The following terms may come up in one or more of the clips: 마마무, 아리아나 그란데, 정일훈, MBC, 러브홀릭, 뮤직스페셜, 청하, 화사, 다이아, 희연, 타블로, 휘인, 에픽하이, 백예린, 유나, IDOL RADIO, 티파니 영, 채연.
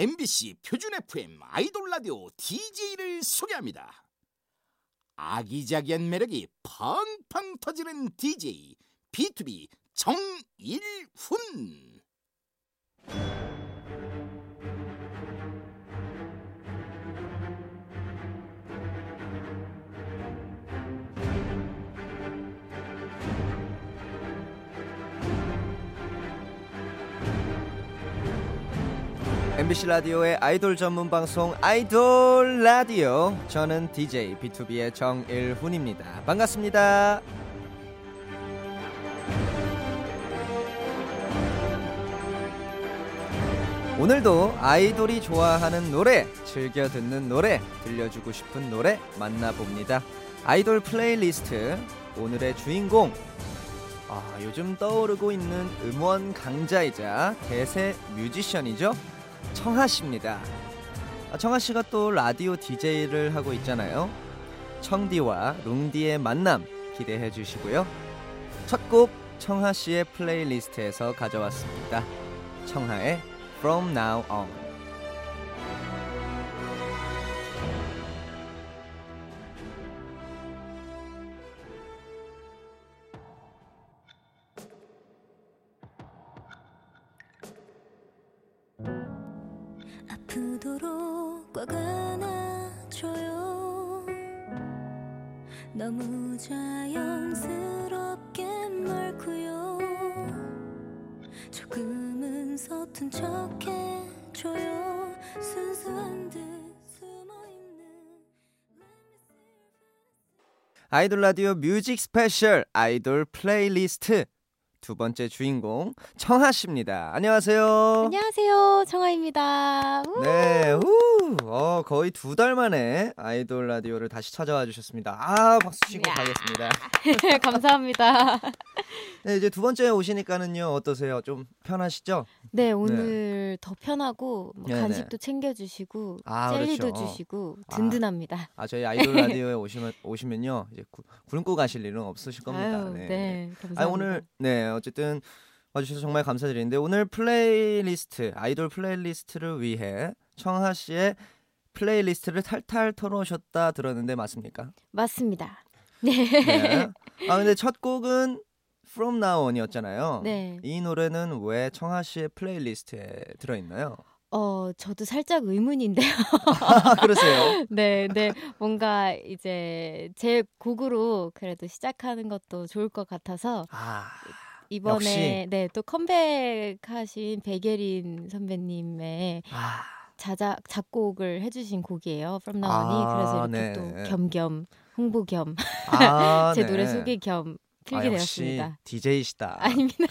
MBC 표준 FM 아이돌 라디오 DJ를 소개합니다. 아기자기한 매력이 팡팡 터지는 DJ B2B 정일훈. MBC 라디오의 아이돌 전문 방송 아이돌 라디오, 저는 DJ B2B의 정일훈입니다. 반갑습니다. 오늘도 아이돌이 좋아하는 노래, 즐겨 듣는 노래, 들려주고 싶은 노래 만나봅니다. 아이돌 플레이리스트, 오늘의 주인공, 요즘 떠오르고 있는 음원 강자이자 대세 뮤지션이죠. 청하씨입니다. 청하씨가 또 라디오 DJ를 하고 있잖아요. 청디와 룽디의 만남 기대해 주시고요. 첫 곡 청하씨의 플레이리스트에서 가져왔습니다. 청하의 From Now On. 아프도록 꽉 안아줘요. 너무 자연스럽게 말고요. 조금은 서툰 척해줘요. 순수한 듯 숨어있는 아이돌 라디오 뮤직 스페셜 아이돌 플레이리스트, 두 번째 주인공 청하 씨입니다. 안녕하세요. 안녕하세요. 청하입니다. 네, 거의 두 달 만에 아이돌 라디오를 다시 찾아와 주셨습니다. 박수 치고 가겠습니다. 감사합니다. 네, 이제 두 번째 오시니까는요 어떠세요? 좀 편하시죠? 네, 오늘 더 편하고 간식도 챙겨주시고 젤리도 그렇죠. 주시고 든든합니다. 저희 아이돌 라디오에 오시면요 이제 굶고 가실 일은 없으실 겁니다. 네, 감사합니다. 오늘 어쨌든 와주셔서 정말 감사드리는데, 오늘 플레이리스트, 아이돌 플레이리스트를 위해 청하 씨의 플레이리스트를 탈탈 털어오셨다 들었는데 맞습니까? 맞습니다. 네. 근데 첫 곡은 From Now On이었잖아요. 네. 이 노래는 왜 청하 씨의 플레이리스트에 들어있나요? 저도 살짝 의문인데요. 그러세요? 네. 뭔가 이제 제 곡으로 그래도 시작하는 것도 좋을 것 같아서. 이번에 또 컴백하신 백예린 선배님의 작곡을 해주신 곡이에요. From Now On이. 그래서 이렇게 또 겸겸 홍보 겸 제 노래 소개 겸 필기 되었습니다. 역시 DJ시다. 아닙니다.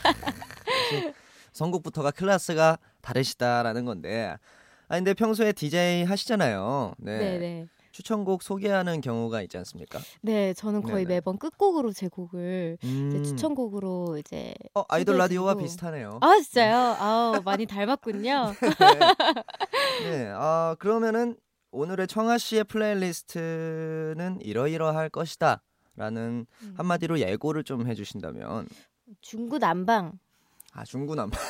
선곡부터가 클래스가 다르시다라는 건데, 근데 평소에 DJ 하시잖아요. 네. 추천곡 소개하는 경우가 있지 않습니까? 네, 저는 거의 매번 끝곡으로 제 곡을 이제 추천곡으로 이제 아이돌 라디오와 비슷하네요. 진짜요? 많이 닮았군요. 그러면은 오늘의 청하 씨의 플레이리스트는 이러이러할 것이다 라는 한마디로 예고를 좀 해주신다면. 중구난방. 중구난방.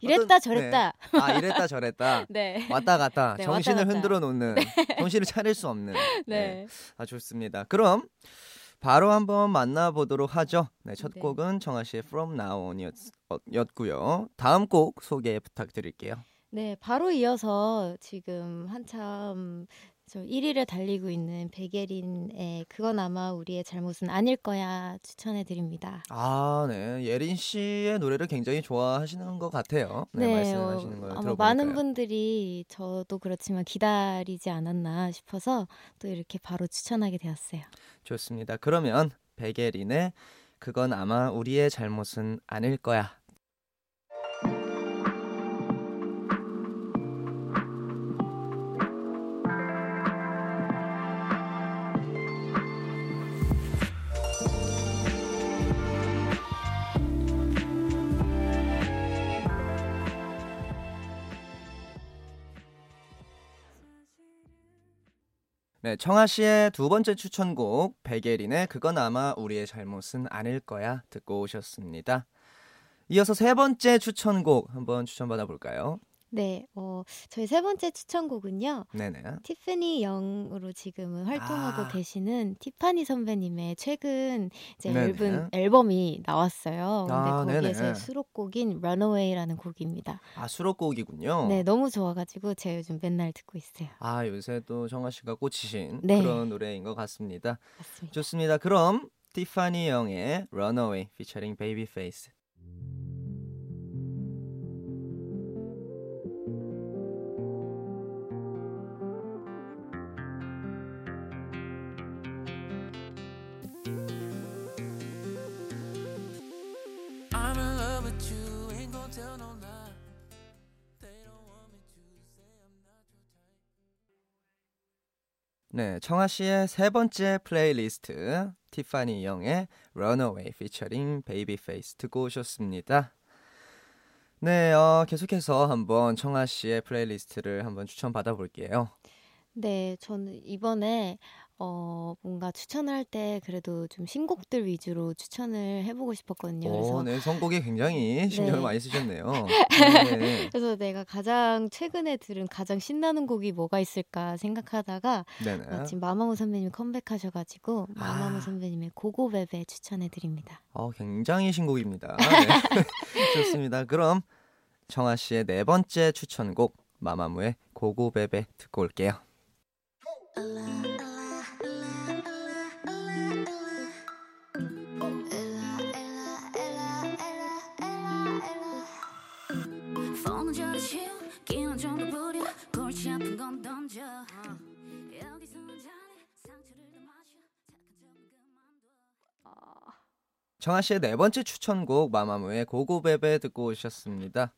이랬다 저랬다. 이랬다 저랬다. 왔다 갔다. 정신을 흔들어 놓는. 정신을 차릴 수 없는. 좋습니다. 그럼 바로 한번 만나보도록 하죠. 첫 곡은 청하 씨의 From Now On이었고요. 다음 곡 소개 부탁드릴게요. 네, 바로 이어서 지금 한참 1위를 달리고 있는 백예린의 그건 아마 우리의 잘못은 아닐 거야 추천해드립니다. 네. 예린 씨의 노래를 굉장히 좋아하시는 것 같아요. 네, 말씀하시는 걸 들어보니까요. 많은 분들이, 저도 그렇지만 기다리지 않았나 싶어서 또 이렇게 바로 추천하게 되었어요. 좋습니다. 그러면 백예린의 그건 아마 우리의 잘못은 아닐 거야. 네, 청하 씨의 두 번째 추천곡 백예린의 그건 아마 우리의 잘못은 아닐 거야 듣고 오셨습니다. 이어서 세 번째 추천곡 한번 추천받아 볼까요? 네, 저희 세 번째 추천곡은요. 네네. 티파니 영으로 지금은 활동하고 계시는 티파니 선배님의 최근 이제 앨범이 나왔어요. 근데 거기에서 수록곡인 Runaway라는 곡입니다. 아, 수록곡이군요. 네, 너무 좋아가지고 제가 요즘 맨날 듣고 있어요. 아, 요새 또 정아 씨가 꽂히신 그런 노래인 것 같습니다. 맞습니다. 좋습니다. 그럼 티파니 영의 Runaway featuring Babyface. 네, 청하 씨의 세 번째 플레이리스트 티파니 영의 Runaway featuring Babyface 듣고 오셨습니다. 네, 계속해서 한번 청하 씨의 플레이리스트를 한번 추천받아 볼게요. 네, 저는 이번에 뭔가 추천할 때 그래도 좀 신곡들 위주로 추천을 해보고 싶었거든요. 그래서 네, 선곡에 굉장히 신경을 많이 쓰셨네요. 네. 그래서 내가 가장 최근에 들은 가장 신나는 곡이 뭐가 있을까 생각하다가 마침 마마무 선배님이 컴백하셔가지고 마마무 선배님의 고고베베 추천해드립니다. 굉장히 신곡입니다. 네. 좋습니다. 그럼 청하 씨의 네 번째 추천곡 마마무의 고고베베 듣고 올게요. 정아 씨의 네 번째 추천곡 마마무의 고고베베 듣고 오셨습니다.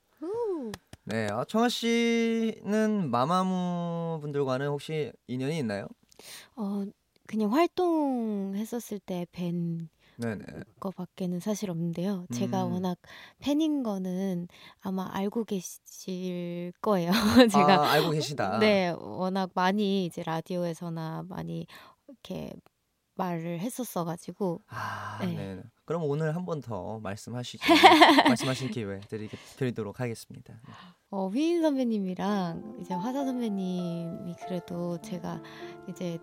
네, 청하 씨는 마마무 분들과는 혹시 인연이 있나요? 그냥 활동했었을 때 뵌 거밖에는 사실 없는데요. 제가 워낙 팬인 거는 아마 알고 계실 거예요. 제가 알고 계시다. 네, 워낙 많이 이제 라디오에서나 많이 이렇게 말을 했었어가지고. 네. 그럼 오늘 한 번 더 말씀하신 기회 드리도록 하겠습니다. 휘인 선배님이랑 이제 화사 선배님이 그래도 제가 이제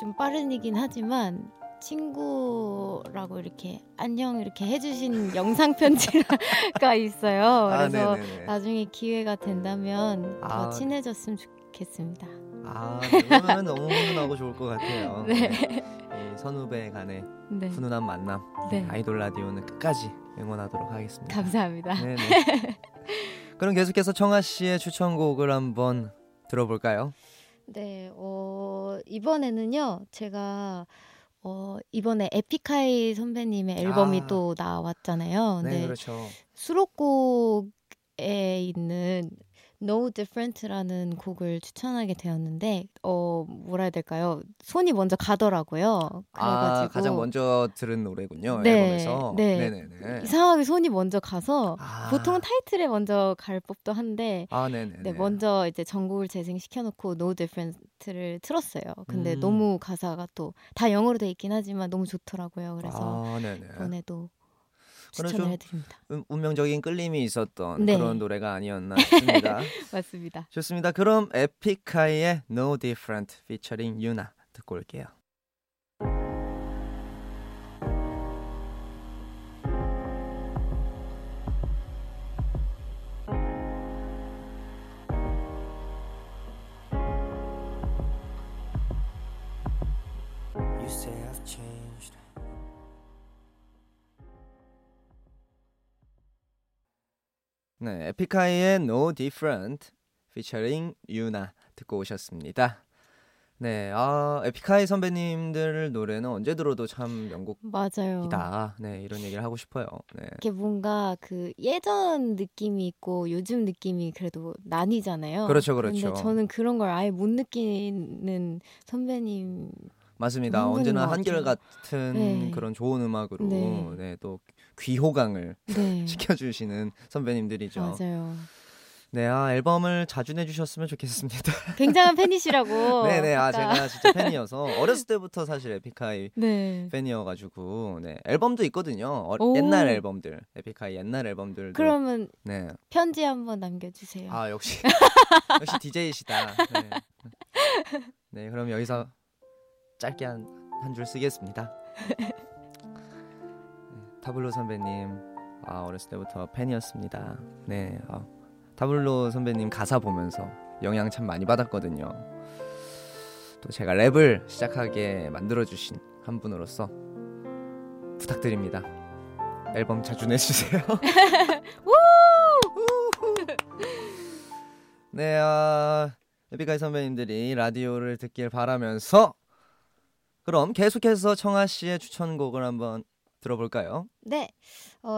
좀 빠른이긴 하지만 친구라고 이렇게 안녕 이렇게 해주신 영상 편지가 있어요. 그래서 나중에 기회가 된다면 더 친해졌으면 좋겠습니다. 그러면 너무 훈훈하고 좋을 것 같아요. 선후배 간의 훈훈한 만남, 아이돌 라디오는 끝까지 응원하도록 하겠습니다. 감사합니다. 그럼 계속해서 청하 씨의 추천곡을 한번 들어볼까요? 네, 이번에는요. 제가 이번에 에픽하이 선배님의 앨범이 또 나왔잖아요. 네, 그렇죠. 수록곡에 있는 No Different라는 곡을 추천하게 되었는데 뭐라 해야 될까요? 손이 먼저 가더라고요. 그래가지고 가장 먼저 들은 노래군요. 앨범에서. 네. 이상하게 손이 먼저 가서 보통은 타이틀에 먼저 갈 법도 한데 먼저 이제 전곡을 재생시켜놓고 No Different를 틀었어요. 근데 너무 가사가 또 다 영어로 돼 있긴 하지만 너무 좋더라고요. 그래서 이번에도 추천을 해드립니다. 운명적인 끌림이 있었던 그런 노래가 아니었나 싶습니다. 맞습니다. 좋습니다. 그럼 에픽하이의 No Different featuring 유나 듣고 올게요. You say I've changed. 네, 에픽하이의 No Different featuring 유나 듣고 오셨습니다. 네, 에픽하이 선배님들 노래는 언제 들어도 참 명곡이다. 네, 이런 얘기를 하고 싶어요. 이게 뭔가 그 예전 느낌이 있고 요즘 느낌이 그래도 나뉘잖아요. 그렇죠. 근데 저는 그런 걸 아예 못 느끼는 선배님. 맞습니다. 언제나 한결같은 그런 좋은 음악으로 또 귀호강을 시켜주시는 선배님들이죠. 맞아요. 네, 아, 앨범을 자주 내주셨으면 좋겠습니다. 굉장한 팬이시라고. 네네, 아, 제가 진짜 팬이어서 어렸을 때부터 사실 에픽하이 네. 팬이어가지고 네, 앨범도 있거든요. 옛날 앨범들, 에픽하이 옛날 앨범들. 그러면 네. 편지 한번 남겨주세요. 아, 역시 DJ이시다. 네. 네, 그럼 여기서 짧게 한 줄 쓰겠습니다. 네, 타블로 선배님, 아, 어렸을 때부터 팬이었습니다. 네, 아, 타블로 선배님 가사 보면서 영향 참 많이 받았거든요. 또 제가 랩을 시작하게 만들어주신 한 분으로서 부탁드립니다. 앨범 자주 내주세요. 네, 아, 에픽하이 선배님들이 라디오를 듣길 바라면서 그럼 계속해서 청하 씨의 추천곡을 한번 들어볼까요? 네,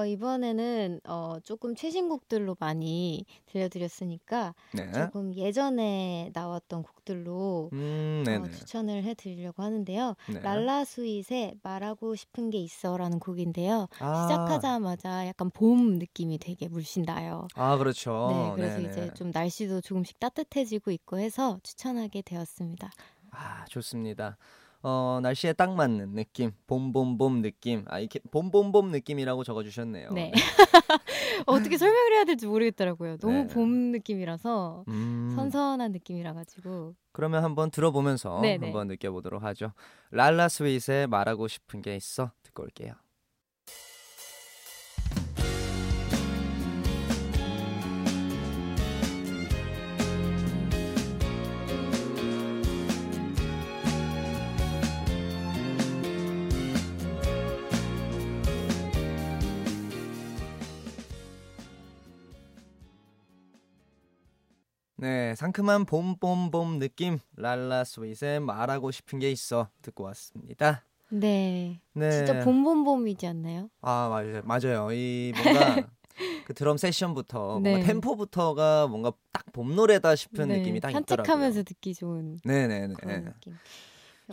이번에는 조금 최신곡들로 많이 들려드렸으니까 네. 조금 예전에 나왔던 곡들로 추천을 해드리려고 하는데요. 네. 랄라 스윗의 말하고 싶은 게 있어라는 곡인데요. 아. 시작하자마자 약간 봄 느낌이 되게 물씬 나요. 아, 그렇죠. 네, 그래서 네네. 이제 좀 날씨도 조금씩 따뜻해지고 있고 해서 추천하게 되었습니다. 아, 좋습니다. 날씨에 딱 맞는 느낌, 봄 느낌. 아, 이렇게 봄 느낌이라고 적어주셨네요. 네. 어떻게 설명을 해야 될지 모르겠더라고요. 너무 네. 봄 느낌이라서 선선한 느낌이라 가지고. 그러면 한번 들어보면서 네네. 한번 느껴보도록 하죠. 랄라 스윗의 말하고 싶은 게 있어 듣고 올게요. 네, 상큼한 봄 느낌 랄라 스윗의 말하고 싶은 게 있어 듣고 왔습니다. 네, 네. 진짜 봄이지 않나요? 아, 맞아요. 이 뭔가 그 드럼 세션부터 네. 뭔가 템포부터가 뭔가 딱 봄 노래다 싶은 네. 느낌이 딱 있더라고요. 산책하면서 듣기 좋은 네네네. 그런 느낌.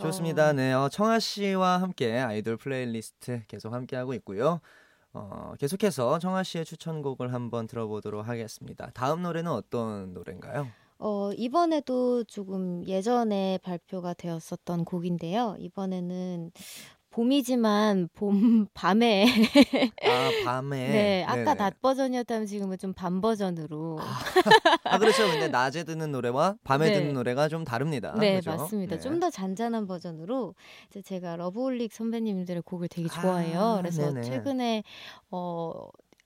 좋습니다. 네, 청하 씨와 함께 아이돌 플레이리스트 계속 함께하고 있고요. 계속해서 청하 씨의 추천곡을 한번 들어보도록 하겠습니다. 다음 노래는 어떤 노래인가요? 이번에도 조금 예전에 발표가 되었었던 곡인데요. 이번에는 봄이지만 밤에 네, 아까 낮 버전이었다면 지금은 좀 밤 버전으로 아, 그렇죠. 근데 낮에 듣는 노래와 밤에 네. 듣는 노래가 좀 다릅니다. 네, 그죠? 맞습니다. 네. 좀 더 잔잔한 버전으로 이제 제가 러브홀릭 선배님들의 곡을 되게 좋아해요. 그래서 네네. 최근에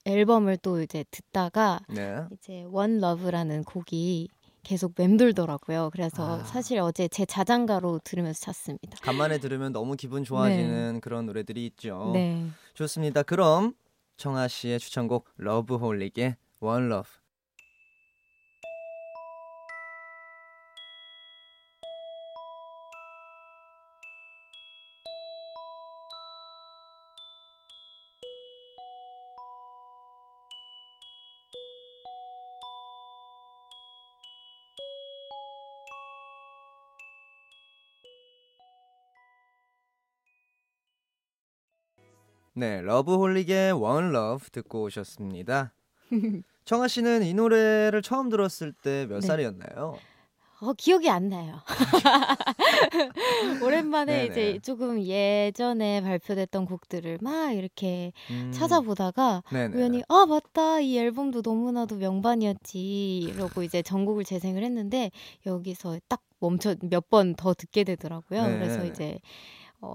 앨범을 또 이제 듣다가 네. 이제 원 러브라는 곡이 계속 맴돌더라고요. 그래서 사실 어제 제 자장가로 들으면서 잤습니다. 간만에 들으면 너무 기분 좋아지는 네. 그런 노래들이 있죠. 네. 좋습니다. 그럼 청하 씨의 추천곡 러브홀릭의 One Love. 네, 러브홀릭의 One Love 듣고 오셨습니다. 청하 씨는 이 노래를 처음 들었을 때 몇 네. 살이었나요? 기억이 안 나요. 오랜만에 네네. 이제 조금 예전에 발표됐던 곡들을 막 이렇게 찾아보다가 네네. 우연히 아, 맞다, 이 앨범도 너무나도 명반이었지 이러고 이제 전곡을 재생을 했는데 여기서 딱 멈춰 몇 번 더 듣게 되더라고요. 네네. 그래서 이제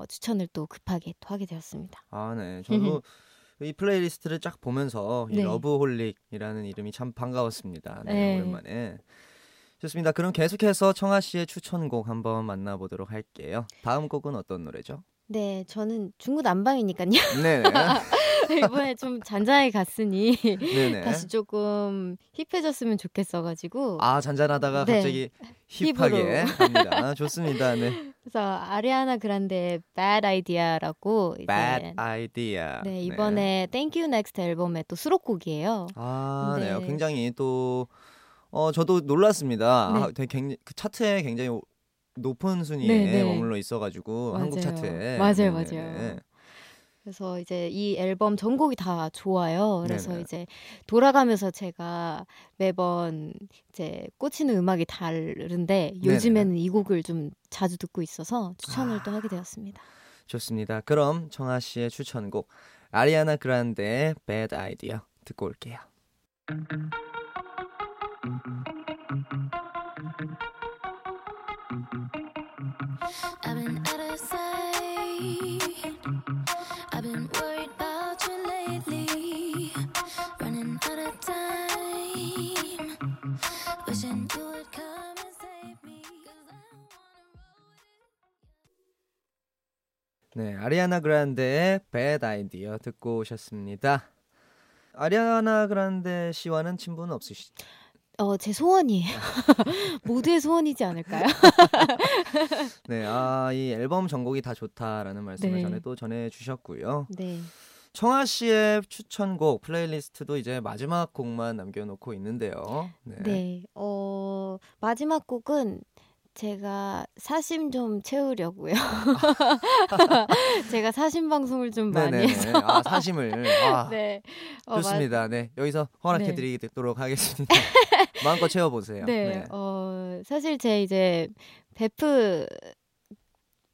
추천을 또 급하게 또 하게 되었습니다. 아, 네. 저도 이 플레이리스트를 쫙 보면서 이 네. 러브홀릭이라는 이름이 참 반가웠습니다. 네, 네. 오랜만에. 좋습니다. 그럼 계속해서 청하 씨의 추천곡 한번 만나보도록 할게요. 다음 곡은 어떤 노래죠? 네, 저는 중구난방이니까요. 네. 이번에 좀 잔잔하게 갔으니 네네. 다시 조금 힙해졌으면 좋겠어가지고 아, 잔잔하다가 네. 갑자기 힙하게 합니다. 좋습니다. 네. 그래서 아리아나 그란데 Bad Idea라고 Bad Idea 네, 이번에 네. Thank You Next 앨범의 또 수록곡이에요. 아, 네. 네. 굉장히 또 저도 놀랐습니다. 네. 아, 되게 그 차트에 굉장히 높은 순위에 머물러 있어가지고 맞아요. 한국 차트에 맞아요. 그래서 이제 이 앨범 전곡이 다 좋아요. 그래서 네네. 이제 돌아가면서 제가 매번 이제 꽂히는 음악이 다른데 요즘에는 네네. 이 곡을 좀 자주 듣고 있어서 추천을 또 하게 되었습니다. 좋습니다. 그럼 청하 씨의 추천곡 아리아나 그란데의 Bad Idea 듣고 올게요. 네, 아리아나 그란데의 Bad Idea 듣고 오셨습니다. 아리아나 그란데 씨와는 친분은 없으시죠? 제 소원이에요. 모두의 소원이지 않을까요? 네, 이 앨범 전곡이 다 좋다라는 말씀을 네. 전해주셨고요. 네. 청하 씨의 추천곡 플레이리스트도 이제 마지막 곡만 남겨놓고 있는데요. 네, 네 마지막 곡은 제가 사심 좀 채우려고요. 제가 사심 방송을 좀 많이 해서 사심을 네. 좋습니다. 네, 여기서 허락해드리도록 네. 하겠습니다. 마음껏 채워보세요. 네, 네. 사실 제 이제 베프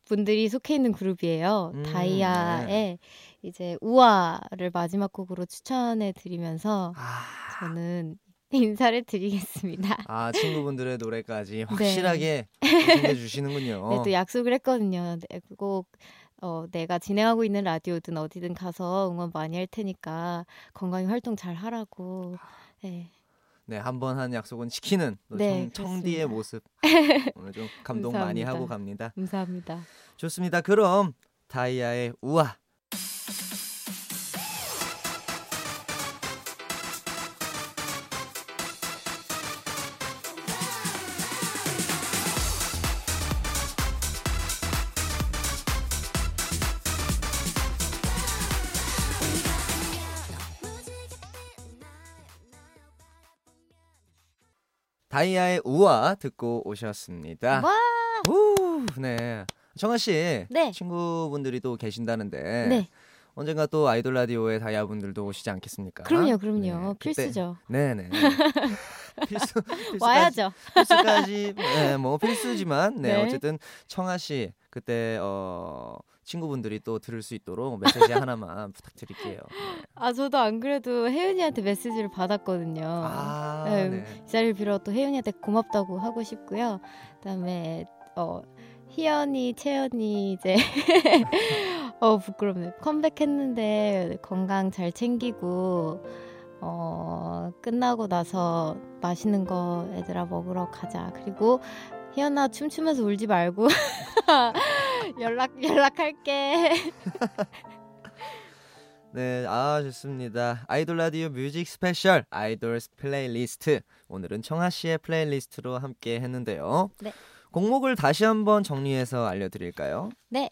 분들이 속해 있는 그룹이에요. 다이아의 네. 이제 우아를 마지막 곡으로 추천해드리면서 저는 인사를 드리겠습니다. 친구분들의 노래까지 확실하게 소개해 주시는군요. 네, 또 약속을 했거든요. 꼭 내가 진행하고 있는 라디오든 어디든 가서 응원 많이 할 테니까 건강히 활동 잘 하라고. 네. 네, 한 번 한 약속은 지키는 네, 청디의 모습 오늘 좀 감동 많이 하고 갑니다. 감사합니다. 좋습니다. 그럼 다이아의 우아. 다이아의 우아 듣고 오셨습니다. 와! 우, 네. 청하 씨, 네. 친구분들이 또 계신다는데 네. 언젠가 또 아이돌 라디오에 다이아 분들도 오시지 않겠습니까? 그럼요. 네, 필수죠. 그때, 네네. 필수까지, 와야죠. 필수까지, 네, 뭐 필수지만 네, 네. 어쨌든 청하 씨 그때 친구분들이 또 들을 수 있도록 메시지 하나만 부탁드릴게요. 네. 저도 안 그래도 혜윤이한테 메시지를 받았거든요. 네. 이 자리를 빌어 또 혜윤이한테 고맙다고 하고 싶고요. 그다음에 희연이, 채연이 이제 부끄럽네. 컴백했는데 건강 잘 챙기고 끝나고 나서 맛있는 거 애들아 먹으러 가자. 그리고 희연아 춤추면서 울지 말고 연락할게. 네, 좋습니다. 아이돌 라디오 뮤직 스페셜 아이돌 플레이리스트 오늘은 청하 씨의 플레이리스트로 함께 했는데요. 네. 곡목을 다시 한번 정리해서 알려드릴까요? 네,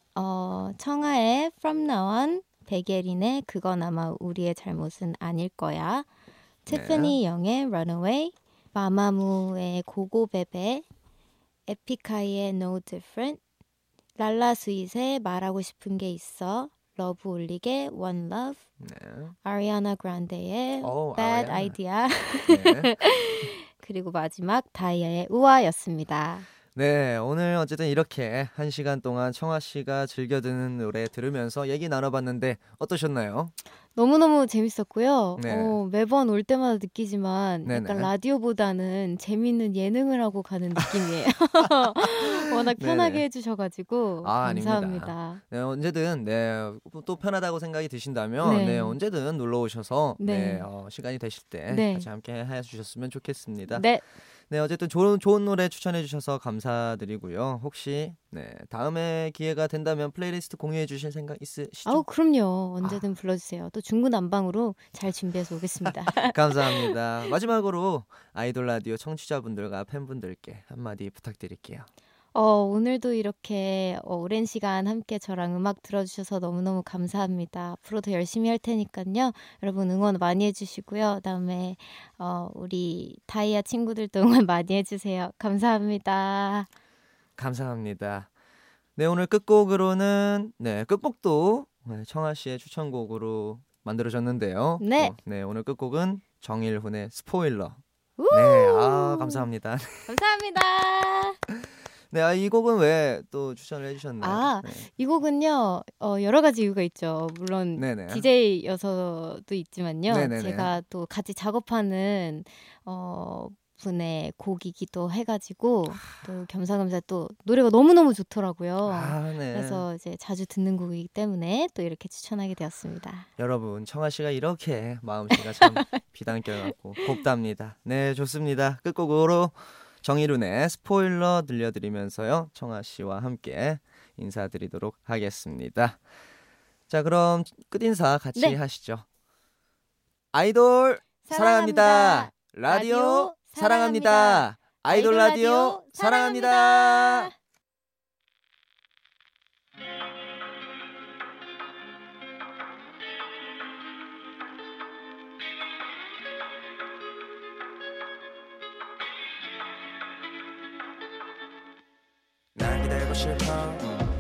청하의 From Now On, 백예린의 그건 아마 우리의 잘못은 아닐 거야, 티파니 영의 Runaway, 마마무의 고고베베, 에픽하이의 No Different, 랄라 스윗의 말하고 싶은 게 있어, 러브홀릭의 One Love, 아리아나 그란데의 Bad Idea, 네. 그리고 마지막 다이아의 우아였습니다. 네, 오늘 어쨌든 이렇게 1시간 동안 청하 씨가 즐겨 듣는 노래 들으면서 얘기 나눠봤는데 어떠셨나요? 너무너무 재밌었고요. 네. 매번 올 때마다 느끼지만 약간 라디오보다는 재미있는 예능을 하고 가는 느낌이에요. 워낙 편하게 해주셔가지고 감사합니다. 네, 언제든 또 편하다고 생각이 드신다면 언제든 놀러오셔서 시간이 되실 때 같이 함께 해주셨으면 좋겠습니다. 네. 네, 어쨌든 좋은 노래 추천해주셔서 감사드리고요. 혹시 다음에 기회가 된다면 플레이리스트 공유해주실 생각 있으시죠? 그럼요. 언제든 불러주세요. 또 중구난방으로 잘 준비해서 오겠습니다. 감사합니다. 마지막으로 아이돌 라디오 청취자분들과 팬분들께 한마디 부탁드릴게요. 오늘도 이렇게 오랜 시간 함께 저랑 음악 들어주셔서 너무너무 감사합니다. 앞으로 더 열심히 할 테니까요. 여러분 응원 많이 해주시고요. 그다음에 우리 다이아 친구들도 응원 많이 해주세요. 감사합니다. 감사합니다. 네, 오늘 끝곡으로는 끝곡도 네, 청하 씨의 추천곡으로 만들어졌는데요. 네. 네, 오늘 끝곡은 정일훈의 스포일러. 네, 아, 감사합니다. 감사합니다. 네, 아, 이 곡은 왜 또 추천을 해주셨나요? 아, 네. 이 곡은요, 여러 가지 이유가 있죠. 물론 네네. DJ여서도 있지만요. 네네네. 제가 또 같이 작업하는 분의 곡이기도 해가지고 또 겸사겸사 또 노래가 너무너무 좋더라고요. 아, 네. 그래서 이제 자주 듣는 곡이기 때문에 또 이렇게 추천하게 되었습니다. 여러분, 청하 씨가 이렇게 마음씨가 참 비단결 같고 곱답니다. 네, 좋습니다. 끝곡으로 정일훈의 스포일러 들려드리면서요, 청하 씨와 함께 인사드리도록 하겠습니다. 자, 그럼 끝인사 같이 네. 하시죠. 아이돌 사랑합니다. 라디오 사랑합니다. 아이돌 라디오 사랑합니다. 날 기다리고 싶어